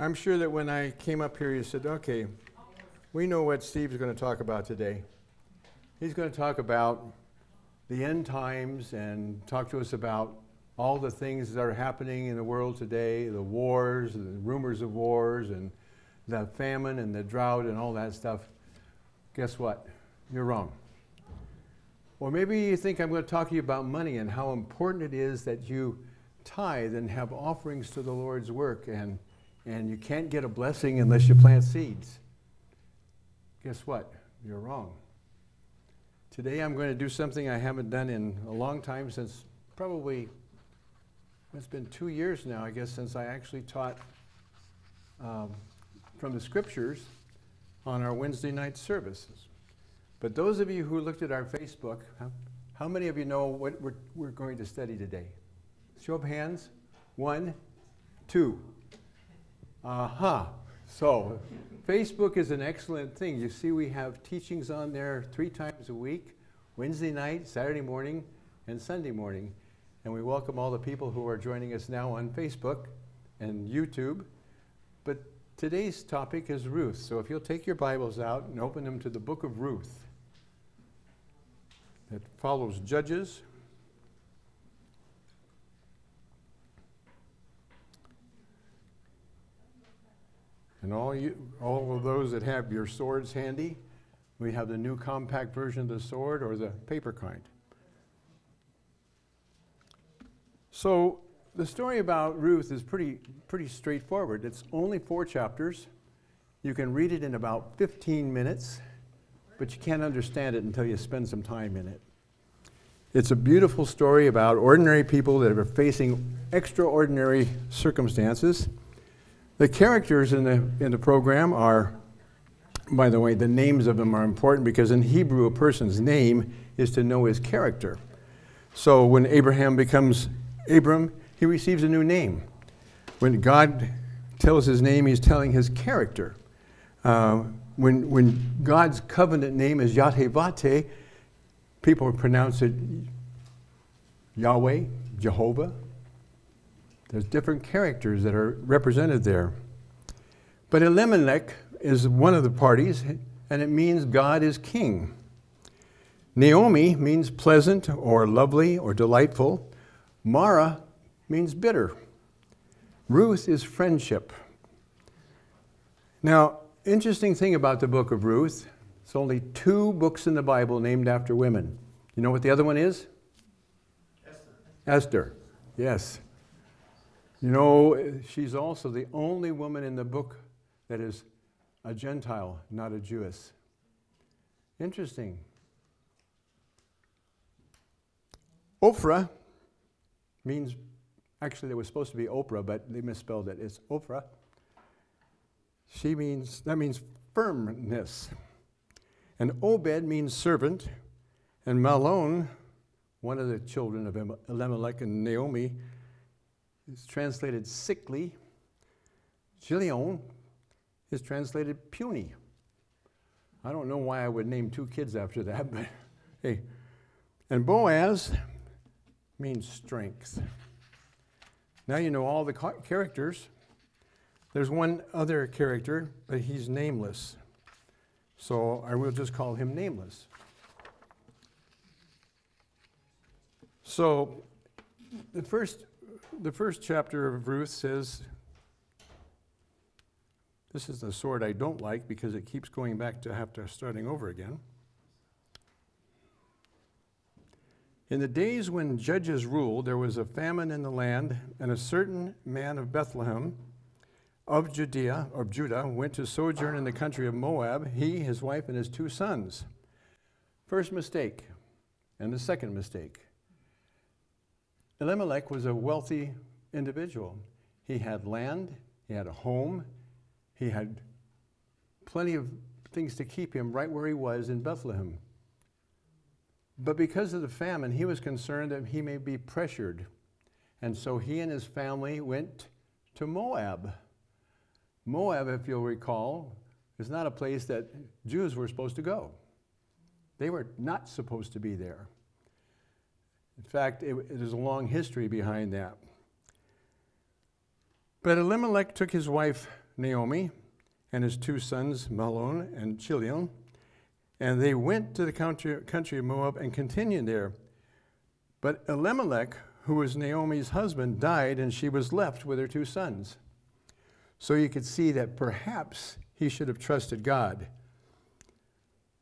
I'm sure that when I came up here, you said, okay, we know what Steve's going to talk about today. He's going to talk about the end times and talk to us about all the things that are happening in the world today, the wars, the rumors of wars, and the famine and the drought and all that stuff. Guess what? You're wrong. Or maybe you think I'm going to talk to you about money and how important it is that you tithe and have offerings to the Lord's work, and you can't get a blessing unless you plant seeds. Guess what? You're wrong. Today I'm going to do something I haven't done in a long time, since probably, it's been 2 years now, I guess, since I actually taught from the scriptures on our Wednesday night services. But those of you who looked at our Facebook, how many of you know what we're going to study today? Show of hands. 1, 2. Aha. So Facebook is an excellent thing. You see, we have teachings on there 3 times a week, Wednesday night, Saturday morning, and Sunday morning. And we welcome all the people who are joining us now on Facebook and YouTube. But today's topic is Ruth. So if you'll take your Bibles out and open them to the book of Ruth, that follows Judges. And all of those that have your swords handy, we have the new compact version of the sword, or the paper kind. So the story about Ruth is pretty straightforward. It's only 4 chapters. You can read it in about 15 minutes, but you can't understand it until you spend some time in it. It's a beautiful story about ordinary people that are facing extraordinary circumstances. The characters in the program are, by the way, the names of them are important, because in Hebrew a person's name is to know his character. So when Abraham becomes Abram, he receives a new name. When God tells his name, he's telling his character. When God's covenant name is Yod-Heh-Vav-Heh, people pronounce it Yahweh, Jehovah. There's different characters that are represented there. But Elimelech is one of the parties, and it means God is king. Naomi means pleasant or lovely or delightful. Mara means bitter. Ruth is friendship. Now, interesting thing about the book of Ruth, it's only 2 books in the Bible named after women. You know what the other one is? Esther. Yes. You know, she's also the only woman in the book that is a Gentile, not a Jewess. Interesting. Ophrah means, actually, there was supposed to be Oprah, but they misspelled it. It's Ophrah. That means firmness. And Obed means servant. And Mahlon, one of the children of Elimelech and Naomi, is translated sickly. Chilion is translated puny. I don't know why I would name 2 kids after that, but hey. And Boaz means strength. Now you know all the characters. There's one other character, but he's nameless. So I will just call him nameless. So the first chapter of Ruth says, this is the sword I don't like, because it keeps going back to have to starting over again. In the days when judges ruled, there was a famine in the land, and a certain man of Bethlehem of Judah went to sojourn in the country of Moab, he, his wife, and his 2 sons. First mistake, and the second mistake. Elimelech was a wealthy individual. He had land, he had a home, he had plenty of things to keep him right where he was in Bethlehem. But because of the famine, he was concerned that he may be pressured. And so he and his family went to Moab. Moab, if you'll recall, is not a place that Jews were supposed to go. They were not supposed to be there. In fact, it is a long history behind that. But Elimelech took his wife Naomi, and his two sons, Mahlon and Chilion, and they went to the country of Moab and continued there. But Elimelech, who was Naomi's husband, died, and she was left with her two sons. So you could see that perhaps he should have trusted God.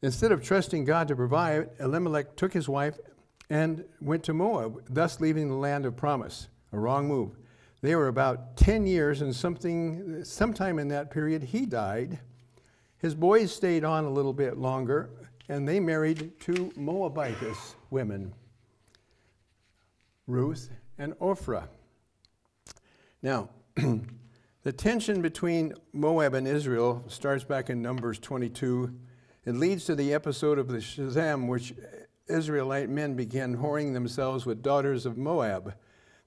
Instead of trusting God to provide, Elimelech took his wife and went to Moab, thus leaving the land of promise. A wrong move. They were about 10 years, and sometime in that period, he died. His boys stayed on a little bit longer, and they married two Moabitess women, Ruth and Orphrah. Now, the tension between Moab and Israel starts back in Numbers 22. It leads to the episode of the Shazam, which Israelite men began whoring themselves with daughters of Moab.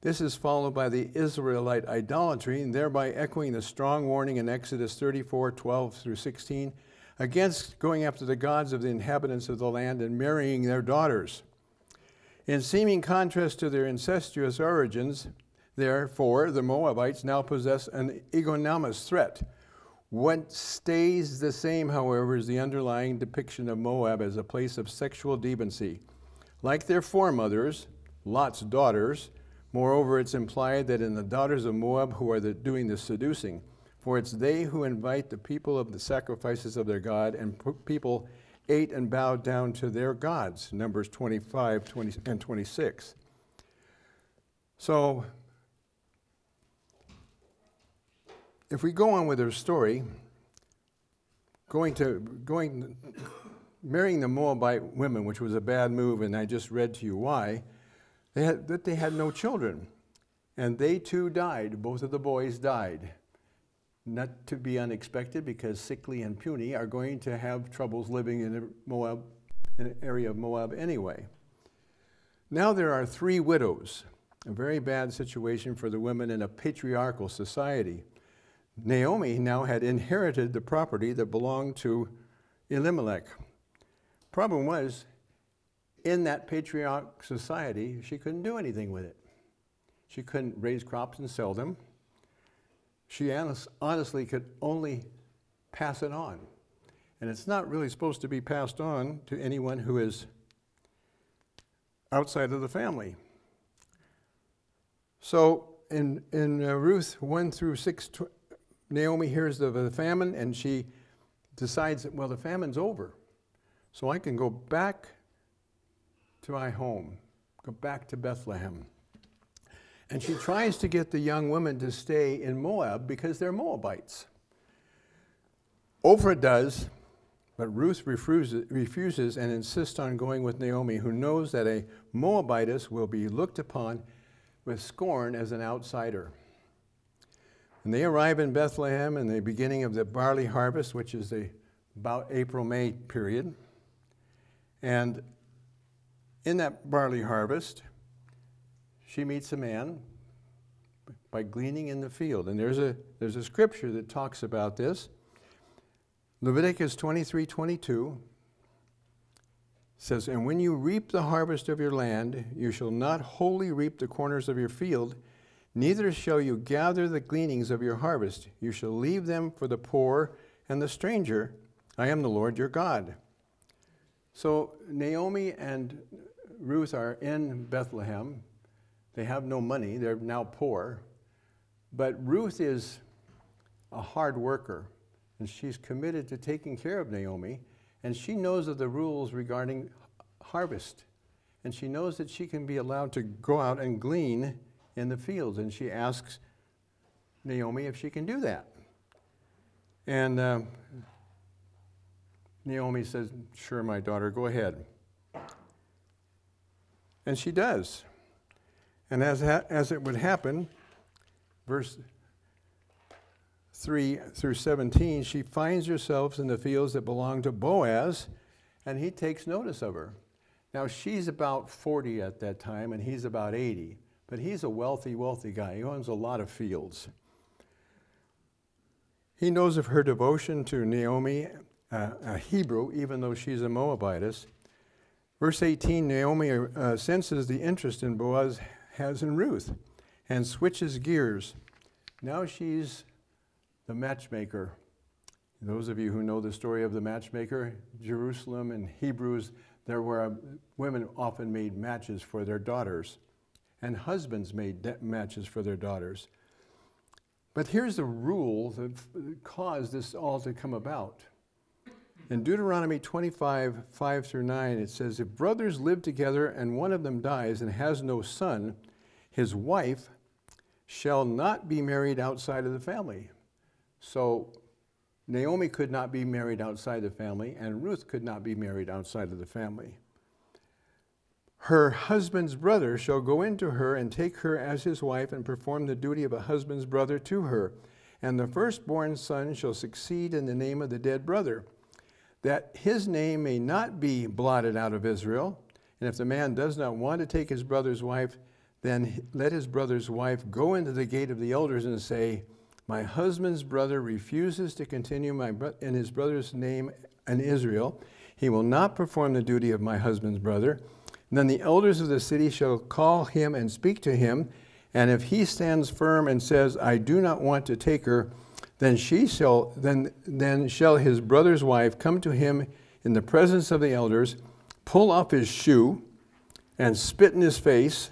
This is followed by the Israelite idolatry, and thereby echoing the strong warning in Exodus 34:12 through 16 against going after the gods of the inhabitants of the land and marrying their daughters. In seeming contrast to their incestuous origins, therefore, the Moabites now possess an ignominious threat. What stays the same, however, is the underlying depiction of Moab as a place of sexual deviancy. Like their foremothers, Lot's daughters, moreover, it's implied that in the daughters of Moab who are doing the seducing, for it's they who invite the people of the sacrifices of their God, and people ate and bowed down to their gods, Numbers 25, 20, and 26. So, if we go on with their story, marrying the Moabite women, which was a bad move, and I just read to you why, they had no children, and they too died. Both of the boys died. Not to be unexpected, because Sickly and Puny are going to have troubles living in an area of Moab anyway. Now there are three widows, a very bad situation for the women in a patriarchal society. Naomi now had inherited the property that belonged to Elimelech. Problem was, in that patriarch society, she couldn't do anything with it. She couldn't raise crops and sell them. She honestly could only pass it on. And it's not really supposed to be passed on to anyone who is outside of the family. So in Ruth 1 through 6, Naomi hears of the famine, and she decides that, well, the famine's over. So I can go back to my home, go back to Bethlehem. And she tries to get the young women to stay in Moab because they're Moabites. Orphrah does, but Ruth refuses and insists on going with Naomi, who knows that a Moabitess will be looked upon with scorn as an outsider. And they arrive in Bethlehem in the beginning of the barley harvest, which is about April-May period. And in that barley harvest, she meets a man by gleaning in the field. And there's a scripture that talks about this. Leviticus 23:22 says, "And when you reap the harvest of your land, you shall not wholly reap the corners of your field, neither shall you gather the gleanings of your harvest. You shall leave them for the poor and the stranger. I am the Lord your God." So Naomi and Ruth are in Bethlehem. They have no money. They're now poor. But Ruth is a hard worker, and she's committed to taking care of Naomi, and she knows of the rules regarding harvest, and she knows that she can be allowed to go out and glean in the fields, and she asks Naomi if she can do that. And Naomi says, "Sure, my daughter, go ahead." And she does. And as it would happen, verse 3 through 17, she finds herself in the fields that belong to Boaz, and he takes notice of her. Now, she's about 40 at that time, and he's about 80. But he's a wealthy, wealthy guy. He owns a lot of fields. He knows of her devotion to Naomi, a Hebrew, even though she's a Moabitess. Verse 18, Naomi senses the interest in Boaz has in Ruth and switches gears. Now she's the matchmaker. Those of you who know the story of the matchmaker, Jerusalem and Hebrews, there were women often made matches for their daughters, and husbands made matches for their daughters. But here's the rule that caused this all to come about. In Deuteronomy 25, 5 through 9, it says, if brothers live together and one of them dies and has no son, his wife shall not be married outside of the family. So Naomi could not be married outside the family, and Ruth could not be married outside of the family. Her husband's brother shall go into her and take her as his wife and perform the duty of a husband's brother to her. And the firstborn son shall succeed in the name of the dead brother, that his name may not be blotted out of Israel. And if the man does not want to take his brother's wife, then let his brother's wife go into the gate of the elders and say, my husband's brother refuses to continue in his brother's name in Israel. He will not perform the duty of my husband's brother. And then the elders of the city shall call him and speak to him. And if he stands firm and says, I do not want to take her, then shall his brother's wife come to him in the presence of the elders, pull off his shoe, and spit in his face,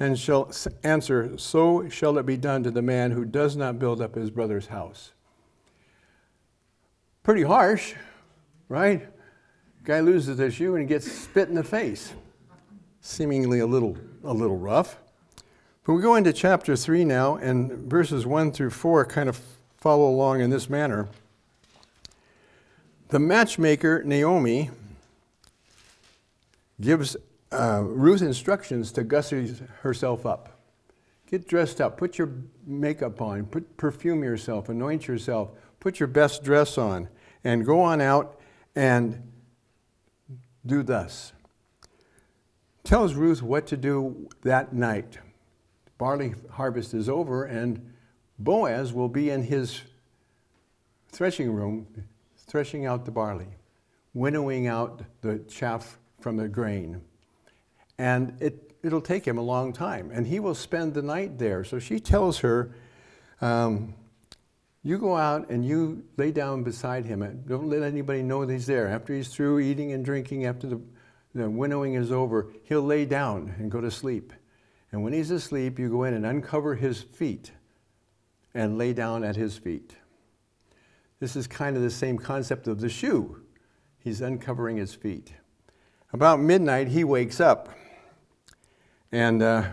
and shall answer, so shall it be done to the man who does not build up his brother's house. Pretty harsh, right? Guy loses his shoe and gets spit in the face. Seemingly a little rough. But we go into chapter 3 now, and verses 1 through 4 kind of follow along in this manner. The matchmaker, Naomi, gives Ruth instructions to gussy herself up. Get dressed up, put your makeup on, perfume yourself, anoint yourself, put your best dress on, and go on out and do thus. Tells Ruth what to do that night. Barley harvest is over, and Boaz will be in his threshing room, threshing out the barley, winnowing out the chaff from the grain. And it'll take him a long time, and he will spend the night there. So she tells her, you go out and you lay down beside him. Don't let anybody know that he's there. After he's through eating and drinking, after the winnowing is over, he'll lay down and go to sleep. And when he's asleep, you go in and uncover his feet and lay down at his feet. This is kind of the same concept of the shoe. He's uncovering his feet. About midnight, he wakes up. And kind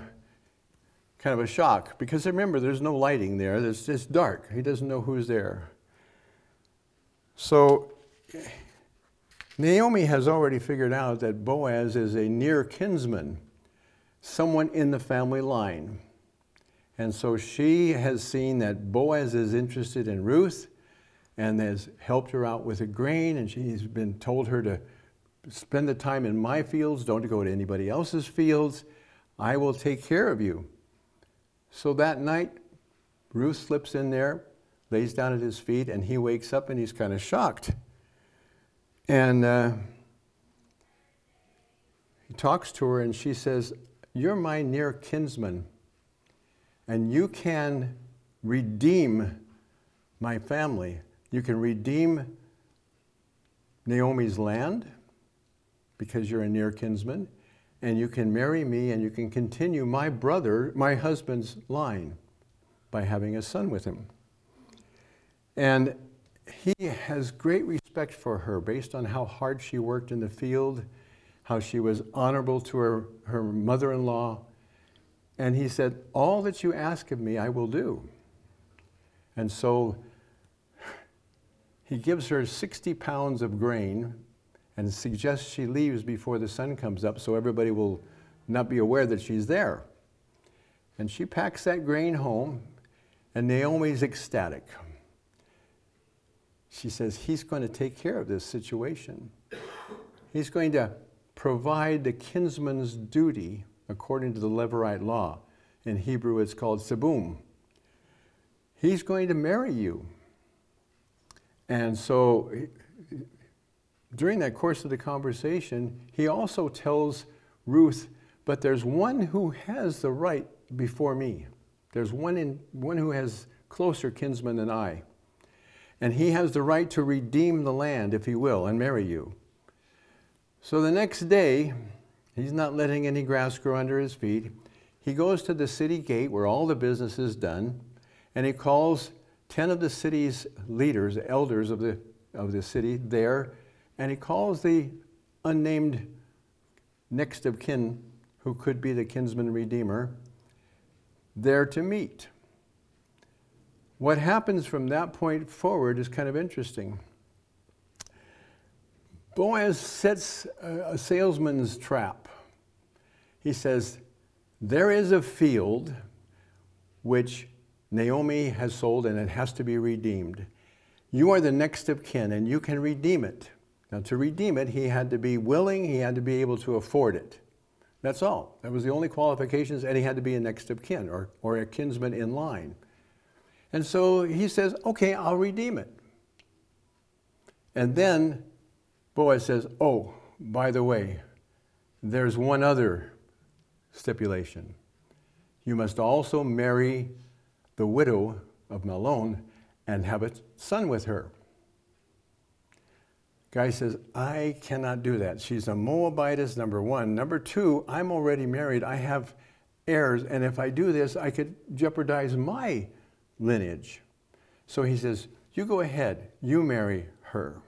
of a shock, because remember, there's no lighting there. It's just dark. He doesn't know who's there. So Naomi has already figured out that Boaz is a near kinsman, someone in the family line. And so she has seen that Boaz is interested in Ruth and has helped her out with the grain, and she's been told her to spend the time in my fields, don't go to anybody else's fields. I will take care of you. So that night, Ruth slips in there, lays down at his feet, and he wakes up and he's kind of shocked. And he talks to her, and she says, you're my near kinsman, and you can redeem my family. You can redeem Naomi's land because you're a near kinsman. And you can marry me, and you can continue my husband's line by having a son with him. And he has great respect for her based on how hard she worked in the field, how she was honorable to her mother-in-law. And he said, all that you ask of me, I will do. And so he gives her 60 pounds of grain, and suggests she leaves before the sun comes up so everybody will not be aware that she's there. And she packs that grain home, and Naomi's ecstatic. She says, he's going to take care of this situation. He's going to provide the kinsman's duty according to the Levirate law. In Hebrew, it's called yibbum. He's going to marry you. And so during that course of the conversation, he also tells Ruth, but there's one who has the right before me. There's one who has closer kinsmen than I. and he has the right to redeem the land, if he will, and marry you. So the next day, he's not letting any grass grow under his feet. He goes to the city gate where all the business is done, and he calls 10 of the city's leaders, elders of the city there, and he calls the unnamed next of kin, who could be the kinsman redeemer, there to meet. What happens from that point forward is kind of interesting. Boaz sets a salesman's trap. He says, there is a field which Naomi has sold and it has to be redeemed. You are the next of kin and you can redeem it. Now, to redeem it, he had to be willing, he had to be able to afford it. That's all. That was the only qualifications, and he had to be a next of kin or a kinsman in line. And so he says, okay, I'll redeem it. And then Boaz says, oh, by the way, there's one other stipulation. You must also marry the widow of Mahlon and have a son with her. Guy says, I cannot do that. She's a Moabitess, number one. Number two, I'm already married. I have heirs, and if I do this, I could jeopardize my lineage. So he says, you go ahead, you marry her.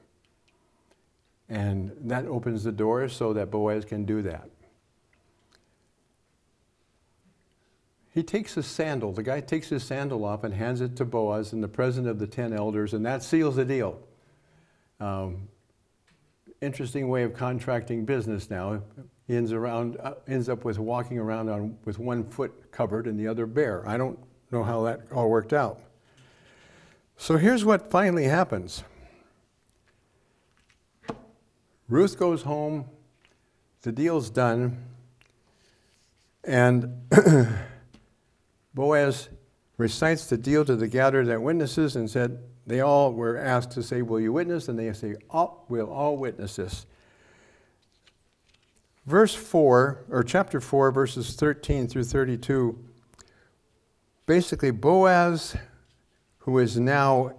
And that opens the door so that Boaz can do that. He takes his sandal. The guy takes his sandal off and hands it to Boaz in the presence of the 10 elders, and that seals the deal. Interesting way of contracting business now. He ends up with walking around with one foot covered and the other bare. I don't know how that all worked out. So here's what finally happens. Ruth goes home, the deal's done, and Boaz recites the deal to the gathered witnesses and said, they all were asked to say, will you witness? And they say, oh, we'll all witness this. Verse 4, or chapter 4, verses 13 through 32, basically Boaz, who is now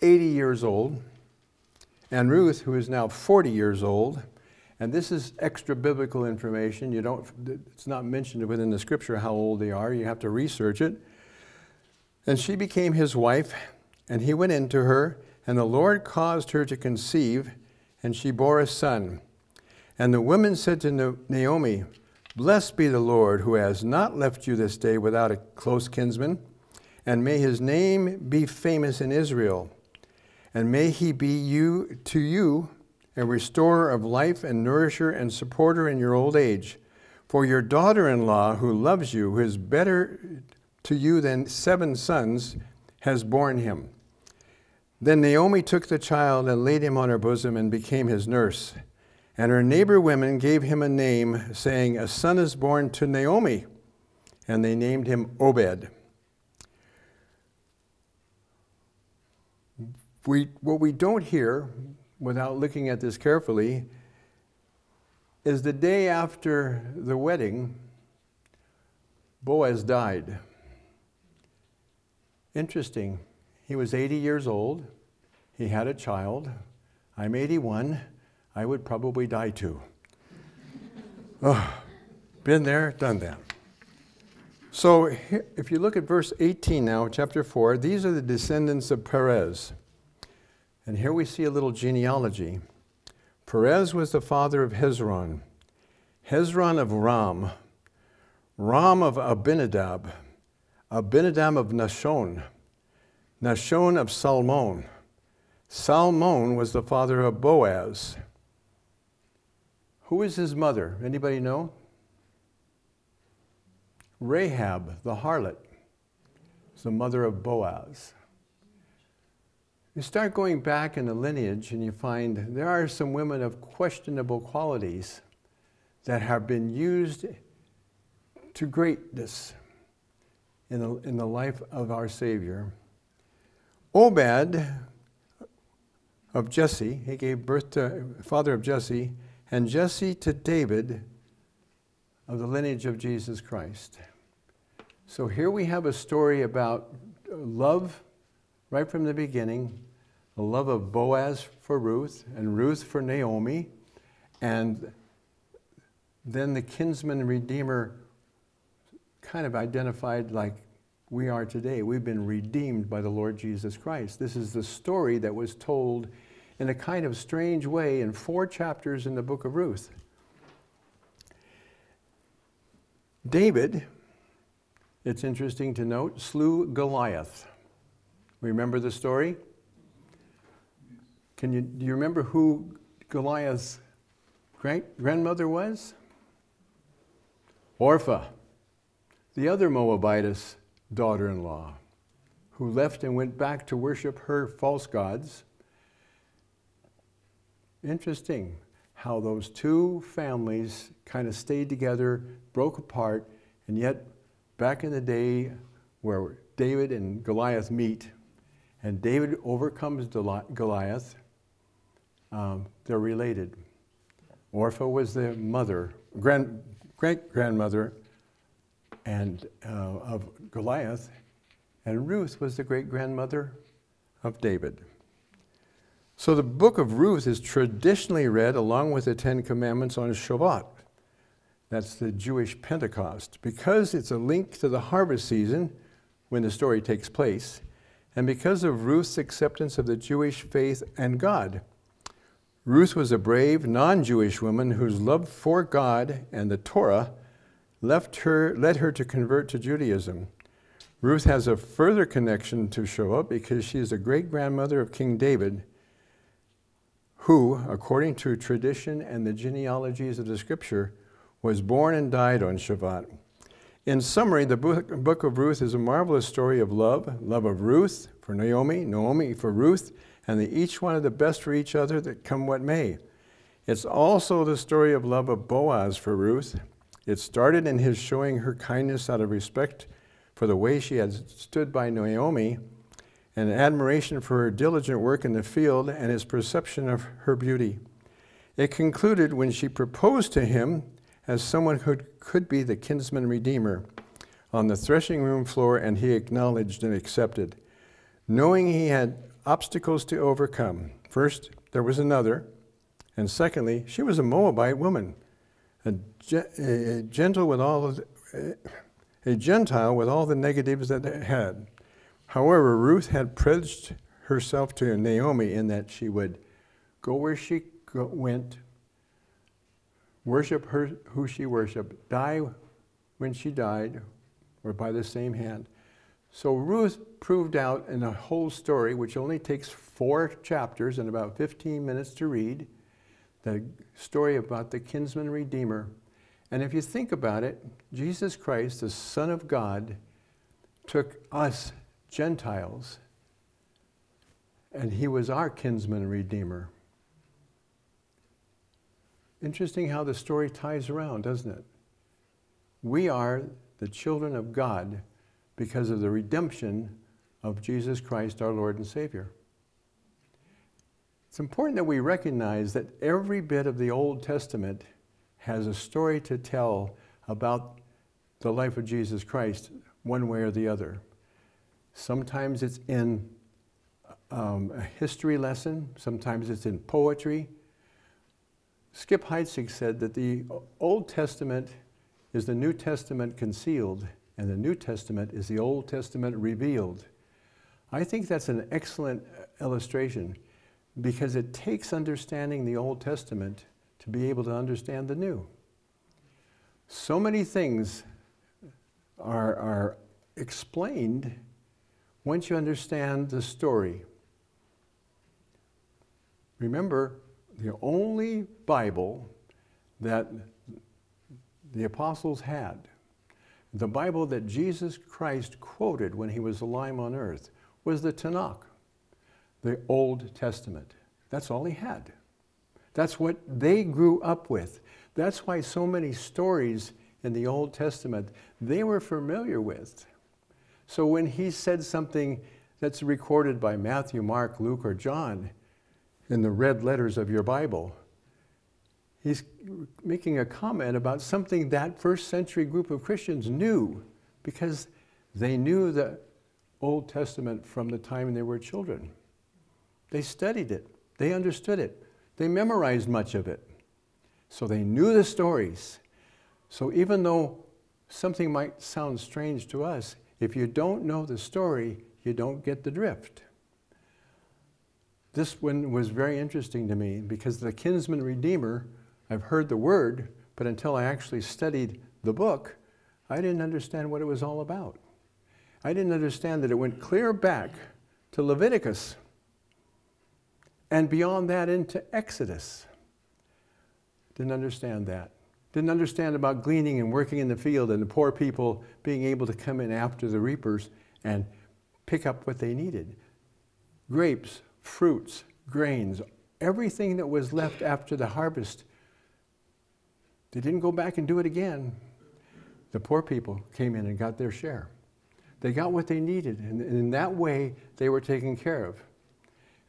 80 years old, and Ruth, who is now 40 years old, and this is extra biblical information. It's not mentioned within the scripture how old they are. You have to research it. And she became his wife, and he went into her, and the Lord caused her to conceive, and she bore a son. And the woman said to Naomi, blessed be the Lord, who has not left you this day without a close kinsman, and may his name be famous in Israel, and may he be to you a restorer of life and nourisher and supporter in your old age. For your daughter-in-law, who loves you, who is better to you than 7 sons, has borne him. Then Naomi took the child and laid him on her bosom and became his nurse. And her neighbor women gave him a name, saying, a son is born to Naomi. And they named him Obed. What we don't hear, without looking at this carefully, is the day after the wedding, Boaz died. Interesting. He was 80 years old. He had a child. I'm 81. I would probably die too. Oh, been there, done that. So if you look at verse 18 now, chapter 4, these are the descendants of Perez. And here we see a little genealogy. Perez was the father of Hezron, Hezron of Ram, Ram of Abinadab, Abinadab of Nashon, Nashon of Salmon. Salmon was the father of Boaz. Who is his mother? Anybody know? Rahab, the harlot, is the mother of Boaz. You start going back in the lineage and you find there are some women of questionable qualities that have been used to greatness in the life of our Savior. Obed of Jesse, he gave birth to father of Jesse, and Jesse to David of the lineage of Jesus Christ. So here we have a story about love right from the beginning, the love of Boaz for Ruth and Ruth for Naomi, and then the kinsman redeemer kind of identified like we are today. We've been redeemed by the Lord Jesus Christ. This is the story that was told in a kind of strange way in 4 chapters in the book of Ruth. David, it's interesting to note, slew Goliath. Remember the story? Do you remember who Goliath's grandmother was? Orpah, the other Moabitess daughter-in-law, who left and went back to worship her false gods. Interesting how those two families kind of stayed together, broke apart, and yet back in the day where David and Goliath meet, and David overcomes Goliath, they're related. Orpah was the mother, great-grandmother and of Goliath, and Ruth was the great-grandmother of David. So the book of Ruth is traditionally read along with the 10 Commandments on Shavuot. That's the Jewish Pentecost. Because it's a link to the harvest season when the story takes place, and because of Ruth's acceptance of the Jewish faith and God. Ruth was a brave, non-Jewish woman whose love for God and the Torah led her to convert to Judaism. Ruth has a further connection to Shavuot because she is a great-grandmother of King David, who, according to tradition and the genealogies of the scripture, was born and died on Shavuot. In summary, the book of Ruth is a marvelous story of love of Ruth for Naomi, Naomi for Ruth, and they each wanted the best for each other that come what may. It's also the story of love of Boaz for Ruth. It started in his showing her kindness out of respect for the way she had stood by Naomi, and admiration for her diligent work in the field and his perception of her beauty. It concluded when she proposed to him as someone who could be the kinsman redeemer on the threshing room floor, and he acknowledged and accepted, knowing he had obstacles to overcome. First, there was another, and secondly, she was a Moabite woman, a Gentile with all the negatives that it had. However, Ruth had pledged herself to Naomi in that she would go where she went, worship her who she worshiped, die when she died, or by the same hand. So Ruth proved out in a whole story, which only takes 4 chapters and about 15 minutes to read, the story about the kinsman redeemer. And if you think about it, Jesus Christ, the Son of God, took us Gentiles, and he was our kinsman redeemer. Interesting how the story ties around, doesn't it? We are the children of God because of the redemption of Jesus Christ, our Lord and Savior. It's important that we recognize that every bit of the Old Testament has a story to tell about the life of Jesus Christ one way or the other. Sometimes it's in a history lesson. Sometimes it's in poetry. Skip Heitzig said that the Old Testament is the New Testament concealed, and the New Testament is the Old Testament revealed. I think that's an excellent illustration because it takes understanding the Old Testament to be able to understand the New. So many things are explained once you understand the story. Remember, the only Bible that the apostles had, the Bible that Jesus Christ quoted when he was alive on earth, was the Tanakh, the Old Testament. That's all he had. That's what they grew up with. That's why so many stories in the Old Testament they were familiar with. So when he said something that's recorded by Matthew, Mark, Luke, or John in the red letters of your Bible, he's making a comment about something that first century group of Christians knew because they knew the Old Testament from the time they were children. They studied it. They understood it. They memorized much of it. So they knew the stories. So even though something might sound strange to us, if you don't know the story, you don't get the drift. This one was very interesting to me because the kinsman redeemer, I've heard the word, but until I actually studied the book, I didn't understand what it was all about. I didn't understand that it went clear back to Leviticus and beyond that into Exodus. Didn't understand that. Didn't understand about gleaning and working in the field and the poor people being able to come in after the reapers and pick up what they needed. Grapes, fruits, grains, everything that was left after the harvest, they didn't go back and do it again. The poor people came in and got their share. They got what they needed, and in that way, they were taken care of.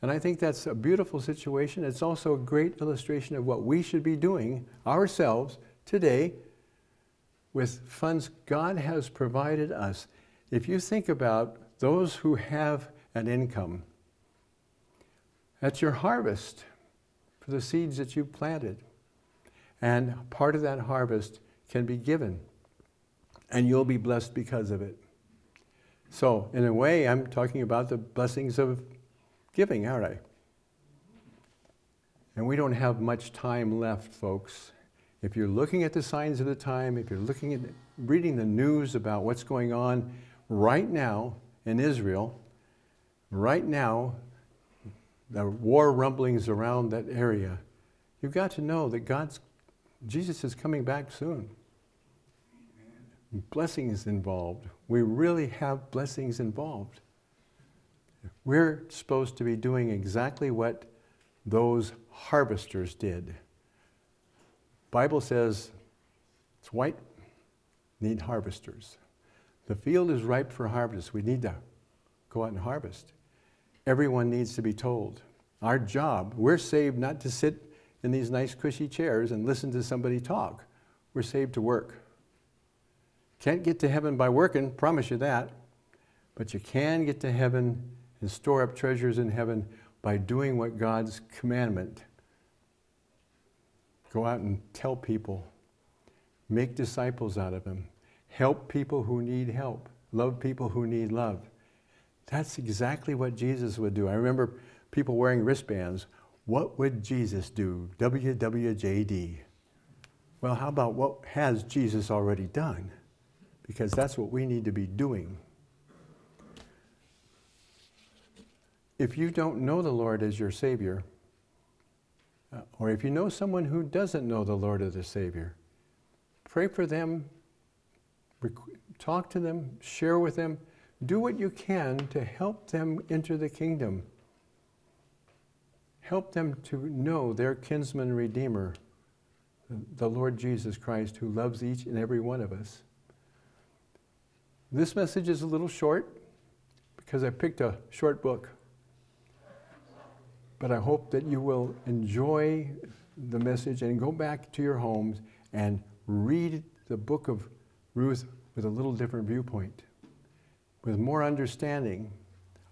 And I think that's a beautiful situation. It's also a great illustration of what we should be doing ourselves today with funds God has provided us. If you think about those who have an income, that's your harvest for the seeds that you planted. And part of that harvest can be given, and you'll be blessed because of it. So, in a way, I'm talking about the blessings of giving, aren't I? And we don't have much time left, folks. If you're looking at the signs of the time, if you're looking at reading the news about what's going on right now in Israel, right now, the war rumblings around that area, you've got to know that Jesus is coming back soon. Blessings involved. We really have blessings involved. We're supposed to be doing exactly what those harvesters did. The Bible says it's white, need harvesters. The field is ripe for harvest. We need to go out and harvest. Everyone needs to be told. Our job, we're saved not to sit in these nice cushy chairs and listen to somebody talk. We're saved to work. Can't get to heaven by working, promise you that. But you can get to heaven and store up treasures in heaven by doing what God's commandment. Go out and tell people. Make disciples out of them. Help people who need help. Love people who need love. That's exactly what Jesus would do. I remember people wearing wristbands. What would Jesus do? WWJD. Well, how about what has Jesus already done? Because that's what we need to be doing. If you don't know the Lord as your Savior, or if you know someone who doesn't know the Lord as their Savior, pray for them, talk to them, share with them, do what you can to help them enter the kingdom. Help them to know their kinsman redeemer, the Lord Jesus Christ, who loves each and every one of us. This message is a little short because I picked a short book. But I hope that you will enjoy the message and go back to your homes and read the book of Ruth with a little different viewpoint, with more understanding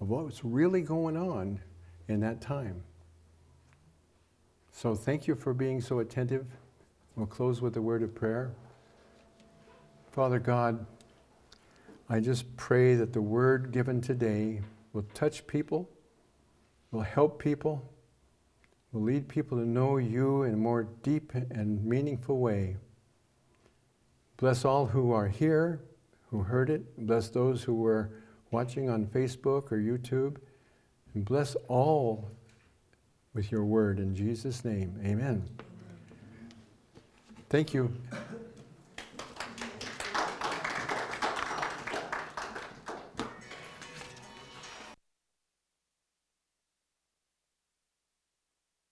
of what's really going on in that time. So thank you for being so attentive. We'll close with a word of prayer. Father God, I just pray that the word given today will touch people, will help people, will lead people to know you in a more deep and meaningful way. Bless all who are here, who heard it. Bless those who were watching on Facebook or YouTube. And bless all with your word in Jesus' name. Amen. Thank you.